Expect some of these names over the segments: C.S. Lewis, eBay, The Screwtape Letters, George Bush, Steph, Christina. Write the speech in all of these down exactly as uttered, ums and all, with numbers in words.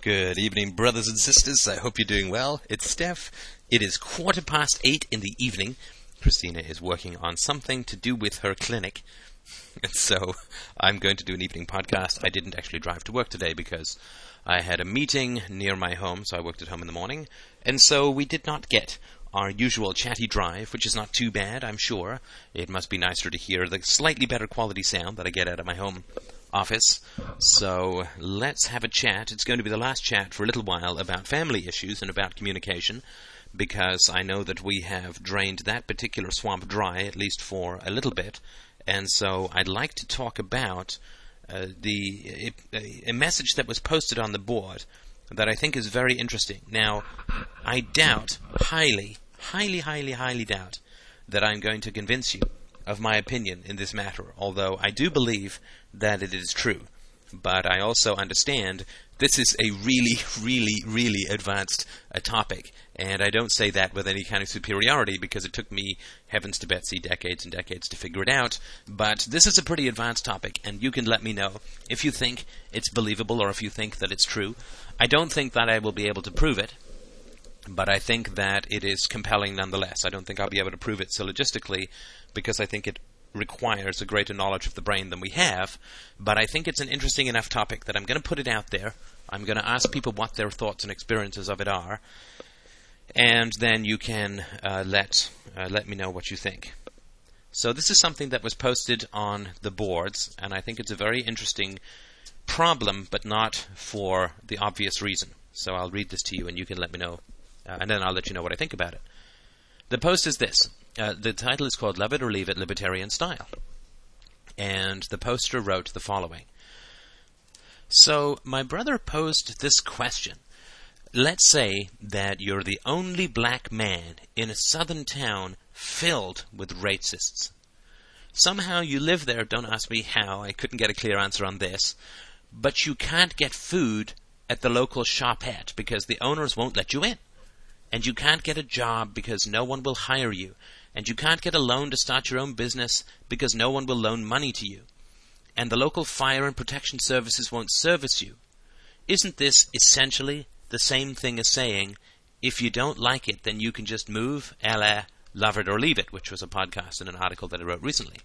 Good evening, brothers and sisters. I hope you're doing well. It's Steph. It is quarter past eight in the evening. Christina is working on something to do with her clinic. And so I'm going to do an evening podcast. I didn't actually drive to work today because I had a meeting near my home, so I worked at home in the morning. And so we did not get our usual chatty drive, which is not too bad, I'm sure. It must be nicer to hear the slightly better quality sound that I get out of my home office. So let's have a chat. It's going to be the last chat for a little while about family issues and about communication, because I know that we have drained that particular swamp dry, at least for a little bit. And so I'd like to talk about uh, the a, a message that was posted on the board that I think is very interesting. Now, I doubt, highly, highly, highly, highly doubt that I'm going to convince you of my opinion in this matter, although I do believe that it is true. But I also understand this is a really, really, really advanced uh, topic, and I don't say that with any kind of superiority, because it took me, heavens to Betsy, decades and decades to figure it out. But this is a pretty advanced topic, and you can let me know if you think it's believable or if you think that it's true. I don't think that I will be able to prove it, but I think that it is compelling nonetheless. I don't think I'll be able to prove it syllogistically, because I think it requires a greater knowledge of the brain than we have. But I think it's an interesting enough topic that I'm going to put it out there. I'm going to ask people what their thoughts and experiences of it are. And then you can uh, let uh, let me know what you think. So this is something that was posted on the boards, and I think it's a very interesting problem, but not for the obvious reason. So I'll read this to you, and you can let me know. Uh, and then I'll let you know what I think about it. The post is this. Uh, the title is called Love It or Leave It, Libertarian Style. And the poster wrote the following. So my brother posed this question. Let's say that you're the only black man in a southern town filled with racists. Somehow you live there. Don't ask me how. I couldn't get a clear answer on this. But you can't get food at the local shopette because the owners won't let you in. And you can't get a job because no one will hire you. And you can't get a loan to start your own business because no one will loan money to you. And the local fire and protection services won't service you. Isn't this essentially the same thing as saying, if you don't like it, then you can just move, a la Love It or Leave It, which was a podcast and an article that I wrote recently?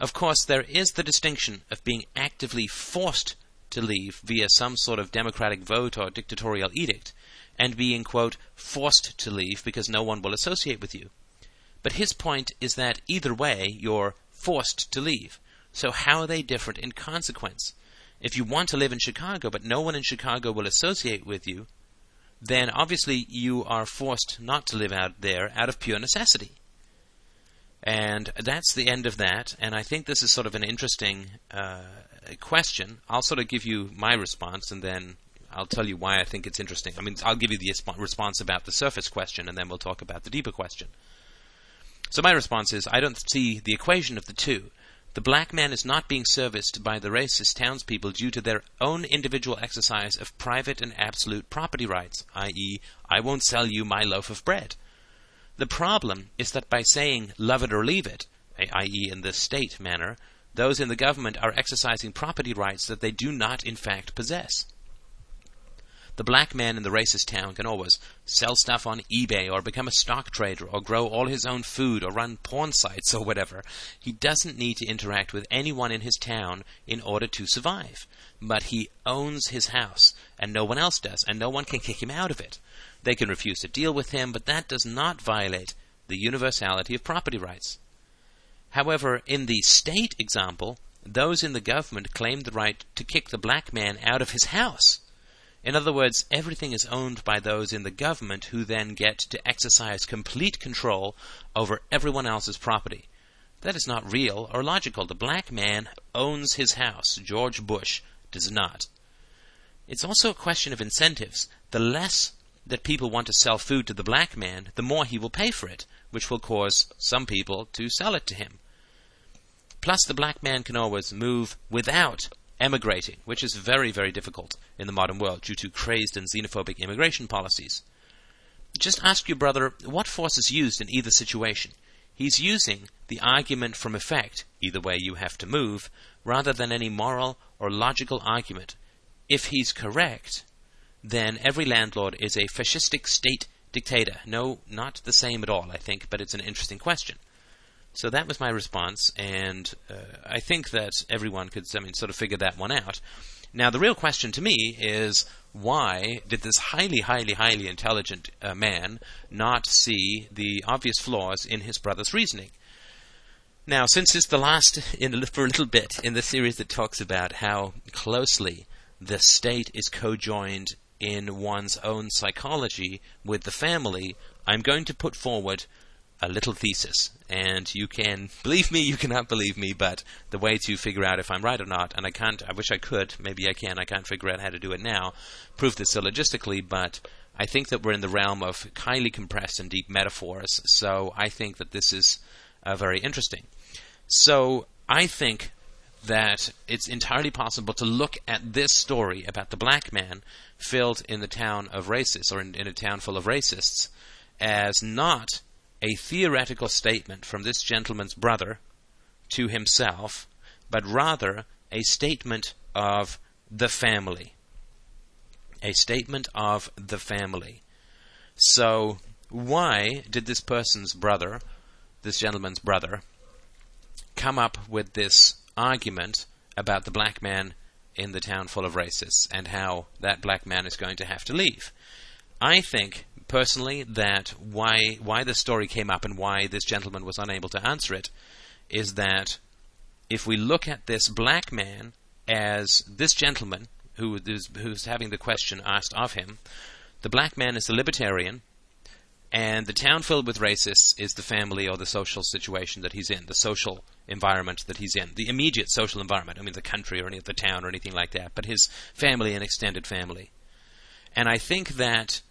Of course, there is the distinction of being actively forced to leave via some sort of democratic vote or dictatorial edict, and being, quote, forced to leave because no one will associate with you. But his point is that either way, you're forced to leave. So how are they different in consequence? If you want to live in Chicago, but no one in Chicago will associate with you, then obviously you are forced not to live out there out of pure necessity. And that's the end of that, and I think this is sort of an interesting uh, question. I'll sort of give you my response, and then I'll tell you why I think it's interesting. I mean, I'll give you the response about the surface question, and then we'll talk about the deeper question. So my response is, I don't see the equation of the two. The black man is not being serviced by the racist townspeople due to their own individual exercise of private and absolute property rights, that is, I won't sell you my loaf of bread. The problem is that by saying, love it or leave it, that is in the state manner, those in the government are exercising property rights that they do not in fact possess. The black man in the racist town can always sell stuff on eBay or become a stock trader or grow all his own food or run porn sites or whatever. He doesn't need to interact with anyone in his town in order to survive. But he owns his house, and no one else does, and no one can kick him out of it. They can refuse to deal with him, but that does not violate the universality of property rights. However, in the state example, those in the government claim the right to kick the black man out of his house. In other words, everything is owned by those in the government who then get to exercise complete control over everyone else's property. That is not real or logical. The black man owns his house. George Bush does not. It's also a question of incentives. The less that people want to sell food to the black man, the more he will pay for it, which will cause some people to sell it to him. Plus, the black man can always move without emigrating, which is very, very difficult in the modern world due to crazed and xenophobic immigration policies. Just ask your brother what force is used in either situation. He's using the argument from effect, either way you have to move, rather than any moral or logical argument. if he's correct, then every landlord is a fascistic state dictator. No, not the same at all, I think, but it's an interesting question. So that was my response, and uh, I think that everyone could, I mean, sort of figure that one out. Now, the real question to me is, why did this highly, highly, highly intelligent uh, man not see the obvious flaws in his brother's reasoning? Now, since it's the last, in, for a little bit, in the series that talks about how closely the state is cojoined in one's own psychology with the family, I'm going to put forward a little thesis. And you can believe me, you cannot believe me, but the way to figure out if I'm right or not, and I can't, I wish I could, maybe I can, I can't figure out how to do it now, prove this syllogistically, but I think that we're in the realm of highly compressed and deep metaphors, so I think that this is uh, very interesting. So I think that it's entirely possible to look at this story about the black man filled in the town of racists, or in, in a town full of racists, as not a theoretical statement from this gentleman's brother to himself, but rather a statement of the family. A statement of the family. So why did this person's brother, this gentleman's brother, come up with this argument about the black man in the town full of racists and how that black man is going to have to leave? I think personally that why why the story came up and why this gentleman was unable to answer it is that if we look at this black man as this gentleman who is who's having the question asked of him, the black man is the libertarian, and the town filled with racists is the family or the social situation that he's in, the social environment that he's in, the immediate social environment. I mean, the country or any of the town or anything like that, but his family and extended family. And I think that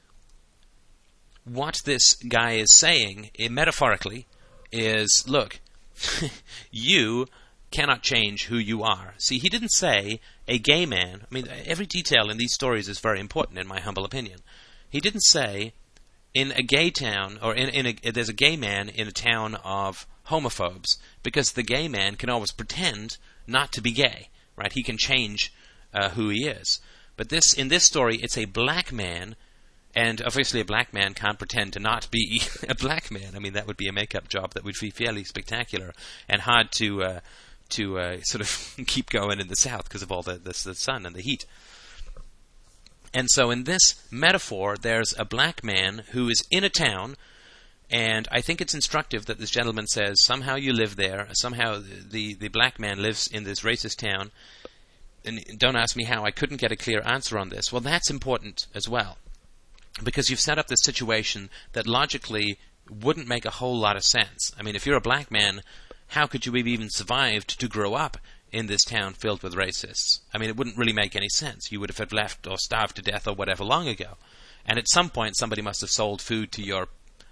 what this guy is saying, metaphorically, is, look, you cannot change who you are. See, he didn't say a gay man. I mean, every detail in these stories is very important, in my humble opinion. He didn't say, in a gay town, or in, in a, there's a gay man in a town of homophobes, because the gay man can always pretend not to be gay, right? He can change uh, who he is. But this, in this story, it's a black man. And obviously a black man can't pretend to not be a black man. I mean, that would be a makeup job that would be fairly spectacular and hard to uh, to uh, sort of keep going in the South because of all the, the, the sun and the heat. And so in this metaphor, there's a black man who is in a town, and I think it's instructive that this gentleman says, somehow you live there, somehow the, the black man lives in this racist town, and don't ask me how, I couldn't get a clear answer on this. Well, that's important as well, because you've set up this situation that logically wouldn't make a whole lot of sense. I mean, if you're a black man, how could you have even survived to grow up in this town filled with racists? I mean, it wouldn't really make any sense. You would have left or starved to death or whatever long ago. And at some point, somebody must have sold food to your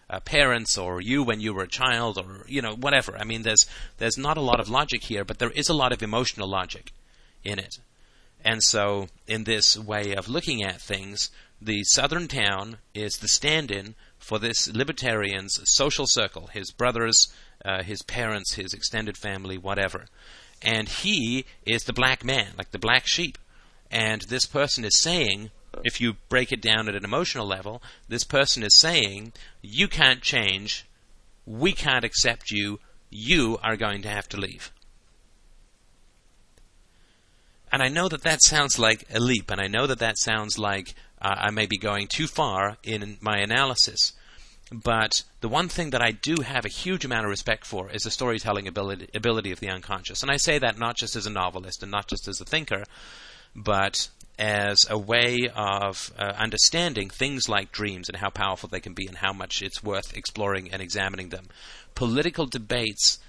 uh, parents or you when you were a child or, you know, whatever. I mean, there's there's not a lot of logic here, but there is a lot of emotional logic in it. And so in this way of looking at things, the southern town is the stand-in for this libertarian's social circle, his brothers, uh, his parents, his extended family, whatever. And he is the black man, like the black sheep. And this person is saying, if you break it down at an emotional level, this person is saying, you can't change, we can't accept you, you are going to have to leave. And I know that that sounds like a leap, and I know that that sounds like uh, I may be going too far in my analysis, but the one thing that I do have a huge amount of respect for is the storytelling ability, ability of the unconscious. And I say that not just as a novelist and not just as a thinker, but as a way of uh, understanding things like dreams and how powerful they can be and how much it's worth exploring and examining them. Political debates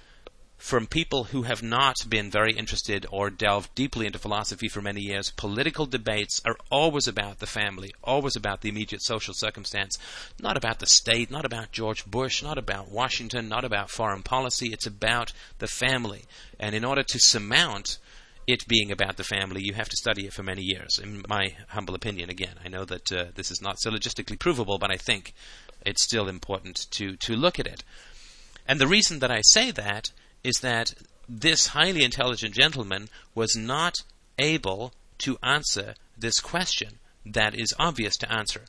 from people who have not been very interested or delved deeply into philosophy for many years, political debates are always about the family, always about the immediate social circumstance, not about the state, not about George Bush, not about Washington, not about foreign policy. It's about the family. And in order to surmount it being about the family, you have to study it for many years, in my humble opinion. Again, I know that uh, this is not syllogistically provable, but I think it's still important to, to look at it. And the reason that I say that is that this highly intelligent gentleman was not able to answer this question that is obvious to answer.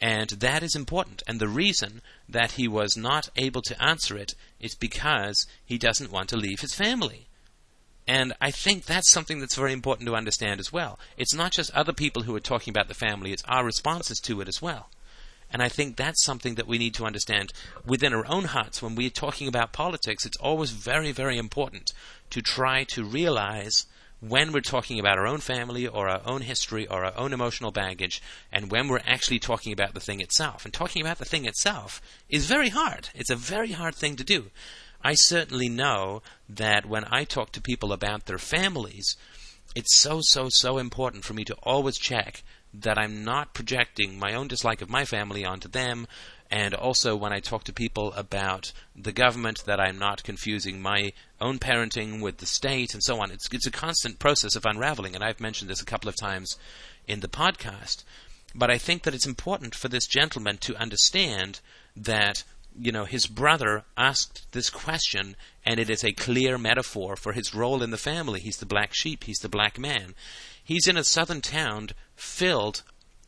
And that is important. And the reason that he was not able to answer it is because he doesn't want to leave his family. And I think that's something that's very important to understand as well. It's not just other people who are talking about the family. It's our responses to it as well. And I think that's something that we need to understand within our own hearts. When we're talking about politics, it's always very, very important to try to realize when we're talking about our own family or our own history or our own emotional baggage and when we're actually talking about the thing itself. And talking about the thing itself is very hard. It's a very hard thing to do. I certainly know that when I talk to people about their families, it's so, so, so important for me to always check that I'm not projecting my own dislike of my family onto them, and also when I talk to people about the government, that I'm not confusing my own parenting with the state and so on. It's, it's a constant process of unraveling, and I've mentioned this a couple of times in the podcast. But I think that it's important for this gentleman to understand that, you know, his brother asked this question, and it is a clear metaphor for his role in the family. He's the black sheep. He's the black man. He's in a southern town filled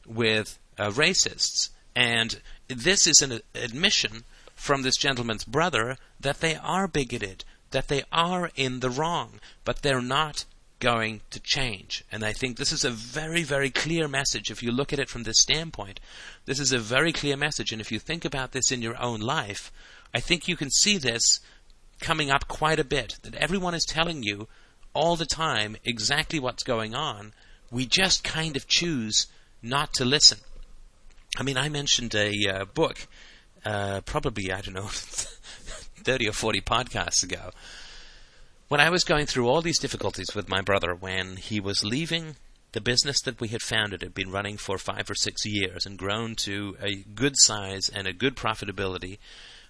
with uh, racists. And this is an admission from this gentleman's brother that they are bigoted, that they are in the wrong, but they're not going to change. And I think this is a very, very clear message. If you look at it from this standpoint, this is a very clear message. And if you think about this in your own life, I think you can see this coming up quite a bit, that everyone is telling you all the time exactly what's going on. We just kind of choose not to listen. I mean, I mentioned a uh, book uh, probably, I don't know, thirty or forty podcasts ago. When I was going through all these difficulties with my brother, when he was leaving the business that we had founded, had been running for five or six years and grown to a good size and a good profitability,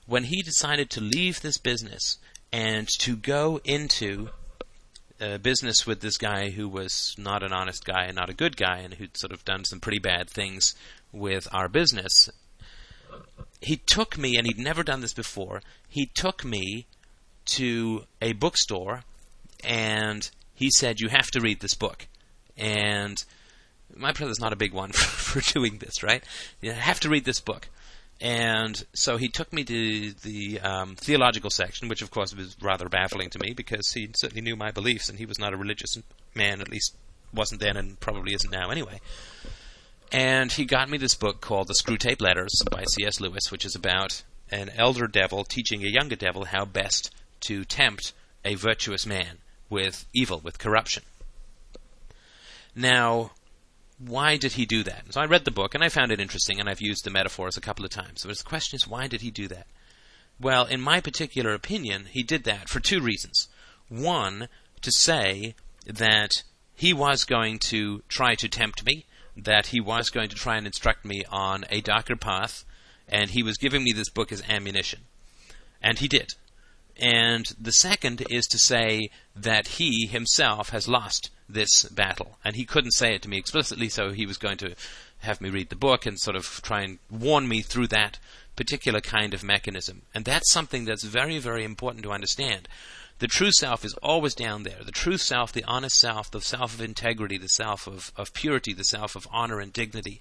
when he decided to leave this business and to go into Uh, business with this guy who was not an honest guy and not a good guy and who'd sort of done some pretty bad things with our business, he took me, and he'd never done this before, he took me to a bookstore and he said, "You have to read this book." And my brother's not a big one for, for doing this, right? "You have to read this book." And so he took me to the um, theological section, which, of course, was rather baffling to me because he certainly knew my beliefs, and he was not a religious man, at least wasn't then and probably isn't now anyway. And he got me this book called The Screwtape Letters by C S Lewis, which is about an elder devil teaching a younger devil how best to tempt a virtuous man with evil, with corruption. Now, why did he do that? So I read the book, and I found it interesting, and I've used the metaphors a couple of times. So the question is, why did he do that? Well, in my particular opinion, he did that for two reasons. One, to say that he was going to try to tempt me, that he was going to try and instruct me on a darker path, and he was giving me this book as ammunition. And he did. And the second is to say that he himself has lost this battle. And he couldn't say it to me explicitly, so he was going to have me read the book and sort of try and warn me through that particular kind of mechanism. And that's something that's very, very important to understand. The true self is always down there. The true self, the honest self, the self of integrity, the self of, of purity, the self of honor and dignity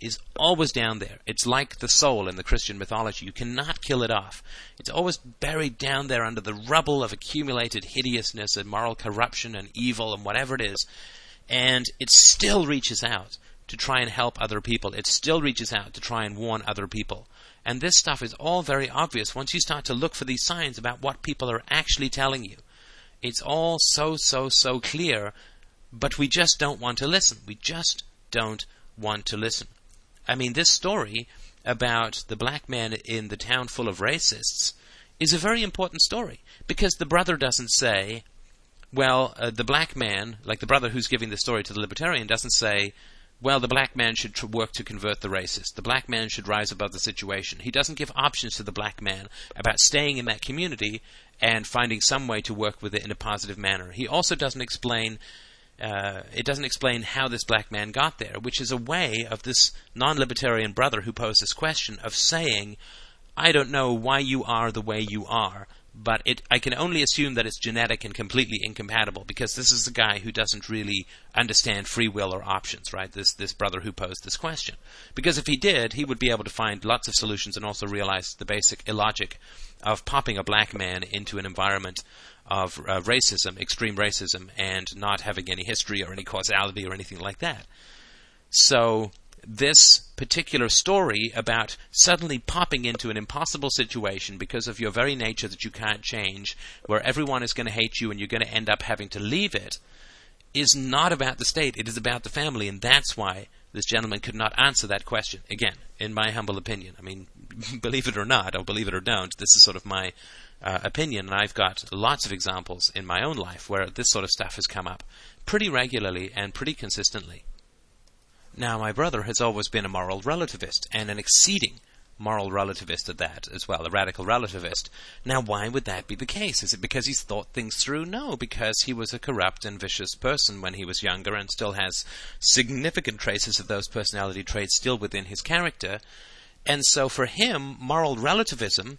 is always down there. It's like the soul in the Christian mythology. You cannot kill it off. It's always buried down there under the rubble of accumulated hideousness and moral corruption and evil and whatever it is. And it still reaches out to try and help other people. It still reaches out to try and warn other people. And this stuff is all very obvious once you start to look for these signs about what people are actually telling you. It's all so, so, so clear, but we just don't want to listen. We just don't want to listen. I mean, this story about the black man in the town full of racists is a very important story because the brother doesn't say, well, uh, the black man, like the brother who's giving the story to the libertarian, doesn't say, well, the black man should tr- work to convert the racist. The black man should rise above the situation. He doesn't give options to the black man about staying in that community and finding some way to work with it in a positive manner. He also doesn't explain Uh, it doesn't explain how this black man got there, which is a way of this non-libertarian brother who posed this question of saying, I don't know why you are the way you are, But it, I can only assume that it's genetic and completely incompatible, because this is the guy who doesn't really understand free will or options, right? This this brother who posed this question. Because if he did, he would be able to find lots of solutions and also realize the basic illogic of popping a black man into an environment of uh, racism, extreme racism, and not having any history or any causality or anything like that. So this particular story about suddenly popping into an impossible situation because of your very nature that you can't change, where everyone is going to hate you and you're going to end up having to leave it, is not about the state. It is about the family, and that's why this gentleman could not answer that question. Again, in my humble opinion. I mean, believe it or not, or believe it or don't, this is sort of my uh, opinion, and I've got lots of examples in my own life where this sort of stuff has come up pretty regularly and pretty consistently. Now, my brother has always been a moral relativist, and an exceeding moral relativist at that as well, a radical relativist. Now, why would that be the case? Is it because he's thought things through? No, because he was a corrupt and vicious person when he was younger and still has significant traces of those personality traits still within his character. And so for him, moral relativism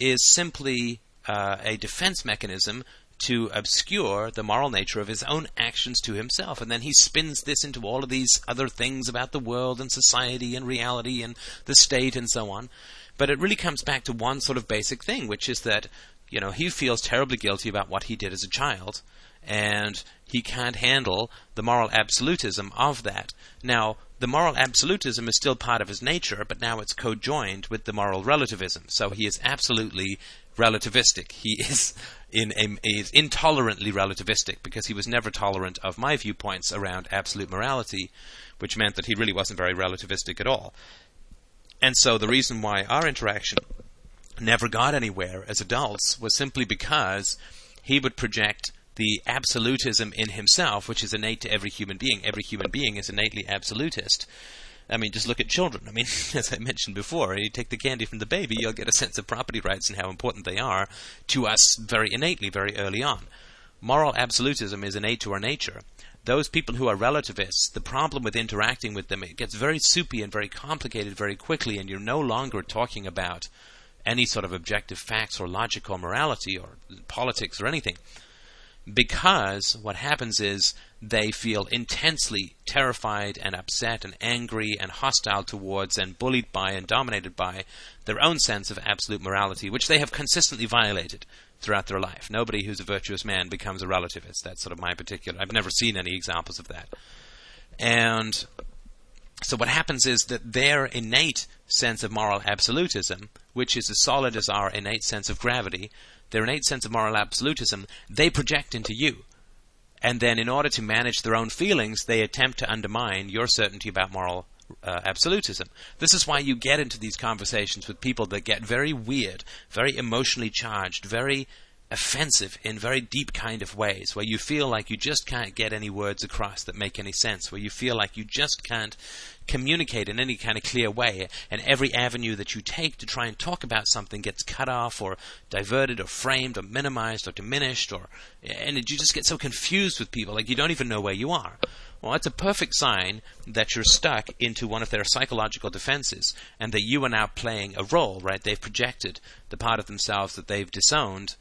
is simply uh, a defense mechanism to obscure the moral nature of his own actions to himself. And then he spins this into all of these other things about the world and society and reality and the state and so on. But it really comes back to one sort of basic thing, which is that, you know, he feels terribly guilty about what he did as a child, and he can't handle the moral absolutism of that. Now, the moral absolutism is still part of his nature, but now it's co-joined with the moral relativism. So he is absolutely relativistic. He is in a, is intolerantly relativistic, because he was never tolerant of my viewpoints around absolute morality, which meant that he really wasn't very relativistic at all. And so the reason why our interaction never got anywhere as adults was simply because he would project the absolutism in himself, which is innate to every human being. Every human being is innately absolutist. I mean, just look at children. I mean, as I mentioned before, you take the candy from the baby, you'll get a sense of property rights and how important they are to us very innately, very early on. Moral absolutism is innate to our nature. Those people who are relativists, the problem with interacting with them, it gets very soupy and very complicated very quickly, and you're no longer talking about any sort of objective facts or logic or morality or politics or anything. Because what happens is they feel intensely terrified and upset and angry and hostile towards and bullied by and dominated by their own sense of absolute morality, which they have consistently violated throughout their life. Nobody who's a virtuous man becomes a relativist. That's sort of my particular... I've never seen any examples of that. And so what happens is that their innate sense of moral absolutism, which is as solid as our innate sense of gravity, their innate sense of moral absolutism, they project into you. And then in order to manage their own feelings, they attempt to undermine your certainty about moral uh, absolutism. This is why you get into these conversations with people that get very weird, very emotionally charged, very offensive in very deep kind of ways, where you feel like you just can't get any words across that make any sense, where you feel like you just can't communicate in any kind of clear way, and every avenue that you take to try and talk about something gets cut off or diverted or framed or minimized or diminished, or and you just get so confused with people, like you don't even know where you are. Well, it's a perfect sign that you're stuck into one of their psychological defenses, and that you are now playing a role, right? They've projected the part of themselves that they've disowned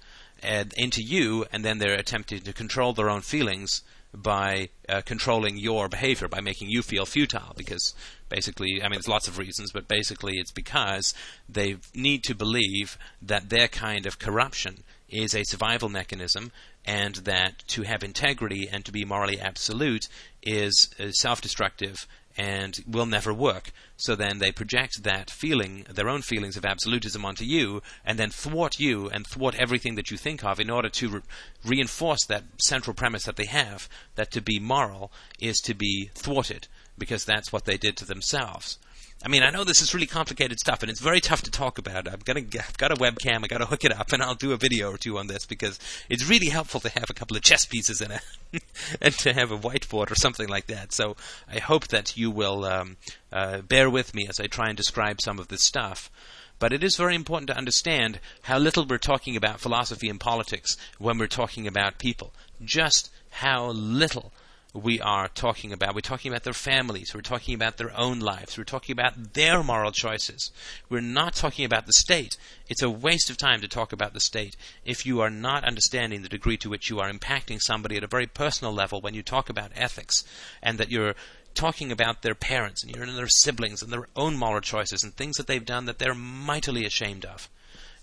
into you, and then they're attempting to control their own feelings by uh, controlling your behavior, by making you feel futile, because basically, I mean, there's lots of reasons, but basically it's because they need to believe that their kind of corruption is a survival mechanism, and that to have integrity and to be morally absolute is uh, self-destructive and will never work. So then they project that feeling, their own feelings of absolutism, onto you, and then thwart you and thwart everything that you think of in order to re- reinforce that central premise that they have, that to be moral is to be thwarted, because that's what they did to themselves. I mean, I know this is really complicated stuff, and it's very tough to talk about. I've got, a, I've got a webcam, I've got to hook it up, and I'll do a video or two on this, because it's really helpful to have a couple of chess pieces in it, and to have a whiteboard or something like that. So I hope that you will um, uh, bear with me as I try and describe some of this stuff. But it is very important to understand how little we're talking about philosophy and politics when we're talking about people. Just how little we are talking about. We're talking about their families. We're talking about their own lives. We're talking about their moral choices. We're not talking about the state. It's a waste of time to talk about the state if you are not understanding the degree to which you are impacting somebody at a very personal level when you talk about ethics, and that you're talking about their parents and their siblings and their own moral choices and things that they've done that they're mightily ashamed of.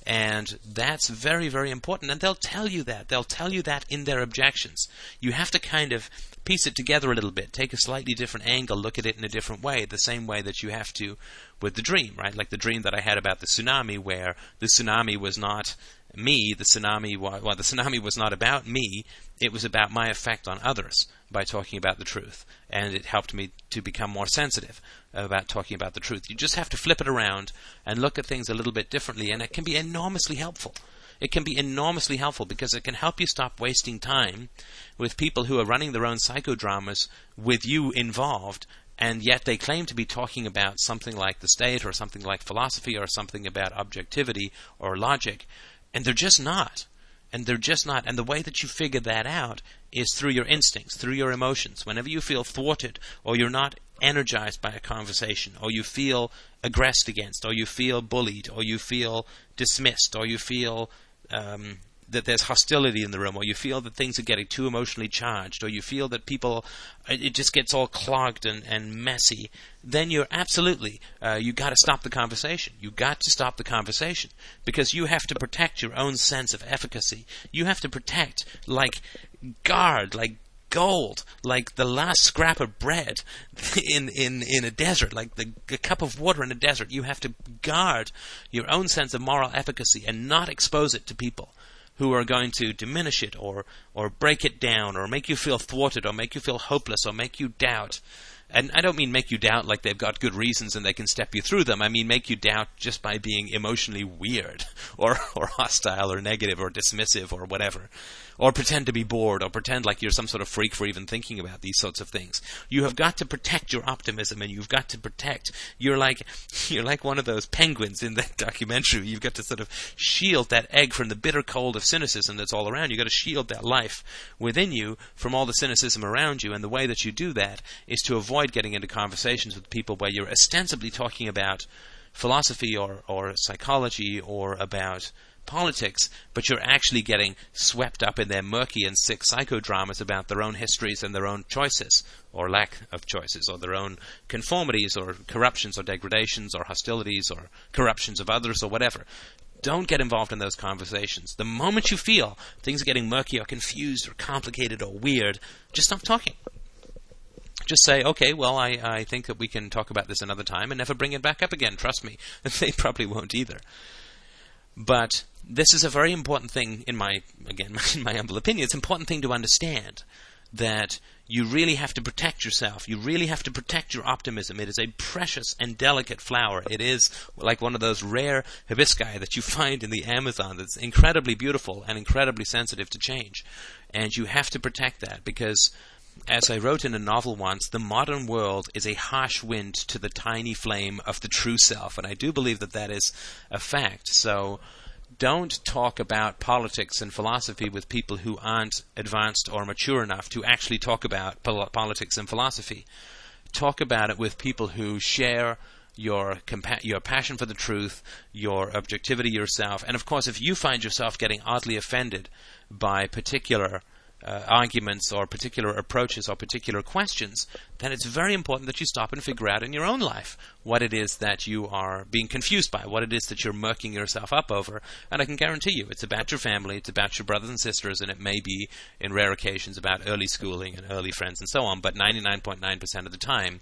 And that's very, very important. And they'll tell you that. They'll tell you that in their objections. You have to kind of piece it together a little bit, take a slightly different angle, look at it in a different way, the same way that you have to with the dream, right? Like the dream that I had about the tsunami, where the tsunami was not me, the tsunami was, well, the tsunami was not about me, it was about my effect on others by talking about the truth. And it helped me to become more sensitive about talking about the truth. You just have to flip it around and look at things a little bit differently, and it can be enormously helpful. It can be enormously helpful because it can help you stop wasting time with people who are running their own psychodramas with you involved, and yet they claim to be talking about something like the state or something like philosophy or something about objectivity or logic, and they're just not. And they're just not. And the way that you figure that out is through your instincts, through your emotions. Whenever you feel thwarted, or you're not energized by a conversation, or you feel aggressed against, or you feel bullied, or you feel dismissed, or you feel Um, that there's hostility in the room, or you feel that things are getting too emotionally charged, or you feel that people, it just gets all clogged and, and messy, then you're absolutely, uh, you got to stop the conversation. You got to stop the conversation because you have to protect your own sense of efficacy. You have to protect, like guard, like gold, like the last scrap of bread in, in, in a desert, like the a cup of water in a desert. You have to guard your own sense of moral efficacy and not expose it to people who are going to diminish it or or break it down or make you feel thwarted or make you feel hopeless or make you doubt. And I don't mean make you doubt like they've got good reasons and they can step you through them. I mean make you doubt just by being emotionally weird or, or hostile or negative or dismissive or whatever. Or pretend to be bored or pretend like you're some sort of freak for even thinking about these sorts of things. You have got to protect your optimism, and you've got to protect... You're like you're like one of those penguins in that documentary. You've got to sort of shield that egg from the bitter cold of cynicism that's all around. You've got to shield that life within you from all the cynicism around you. And the way that you do that is to avoid getting into conversations with people where you're ostensibly talking about philosophy or, or psychology or about politics, but you're actually getting swept up in their murky and sick psychodramas about their own histories and their own choices, or lack of choices, or their own conformities, or corruptions, or degradations, or hostilities, or corruptions of others, or whatever. Don't get involved in those conversations. The moment you feel things are getting murky or confused or complicated or weird, just stop talking. Just say, okay, well, I, I think that we can talk about this another time, and never bring it back up again. Trust me, they probably won't either. But this is a very important thing in my, again, in my humble opinion, it's an important thing to understand, that you really have to protect yourself. You really have to protect your optimism. It is a precious and delicate flower. It is like one of those rare hibiscus that you find in the Amazon that's incredibly beautiful and incredibly sensitive to change. And you have to protect that because, as I wrote in a novel once, the modern world is a harsh wind to the tiny flame of the true self. And I do believe that that is a fact. So don't talk about politics and philosophy with people who aren't advanced or mature enough to actually talk about pol- politics and philosophy. Talk about it with people who share your compa- your passion for the truth, your objectivity yourself. And of course, if you find yourself getting oddly offended by particular Uh, arguments or particular approaches or particular questions, then it's very important that you stop and figure out in your own life what it is that you are being confused by, what it is that you're murking yourself up over. And I can guarantee you, it's about your family, it's about your brothers and sisters, and it may be, in rare occasions, about early schooling and early friends and so on, but ninety-nine point nine percent of the time,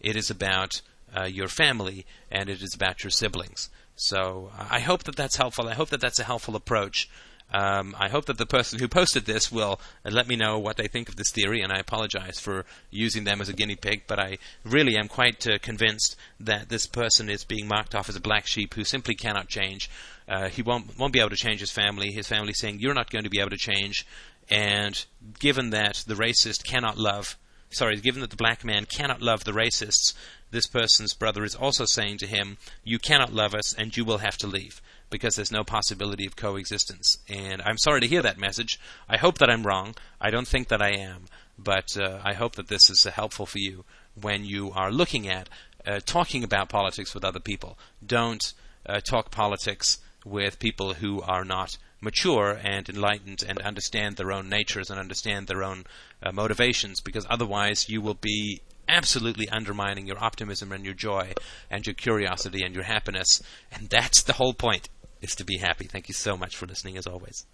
it is about uh, your family, and it is about your siblings. So I hope that that's helpful. I hope that that's a helpful approach. Um, I hope that the person who posted this will let me know what they think of this theory, and I apologize for using them as a guinea pig, but I really am quite uh, convinced that this person is being marked off as a black sheep who simply cannot change. Uh, he won't won't be able to change his family. His family saying, you're not going to be able to change. And given that the racist cannot love, sorry, given that the black man cannot love the racists, this person's brother is also saying to him, you cannot love us and you will have to leave, because there's no possibility of coexistence. And I'm sorry to hear that message. I hope that I'm wrong. I don't think that I am. But uh, I hope that this is uh, helpful for you when you are looking at uh, talking about politics with other people. Don't uh, talk politics with people who are not mature and enlightened and understand their own natures and understand their own uh, motivations, because otherwise you will be absolutely undermining your optimism and your joy and your curiosity and your happiness. And that's the whole point, is to be happy. Thank you so much for listening, as always.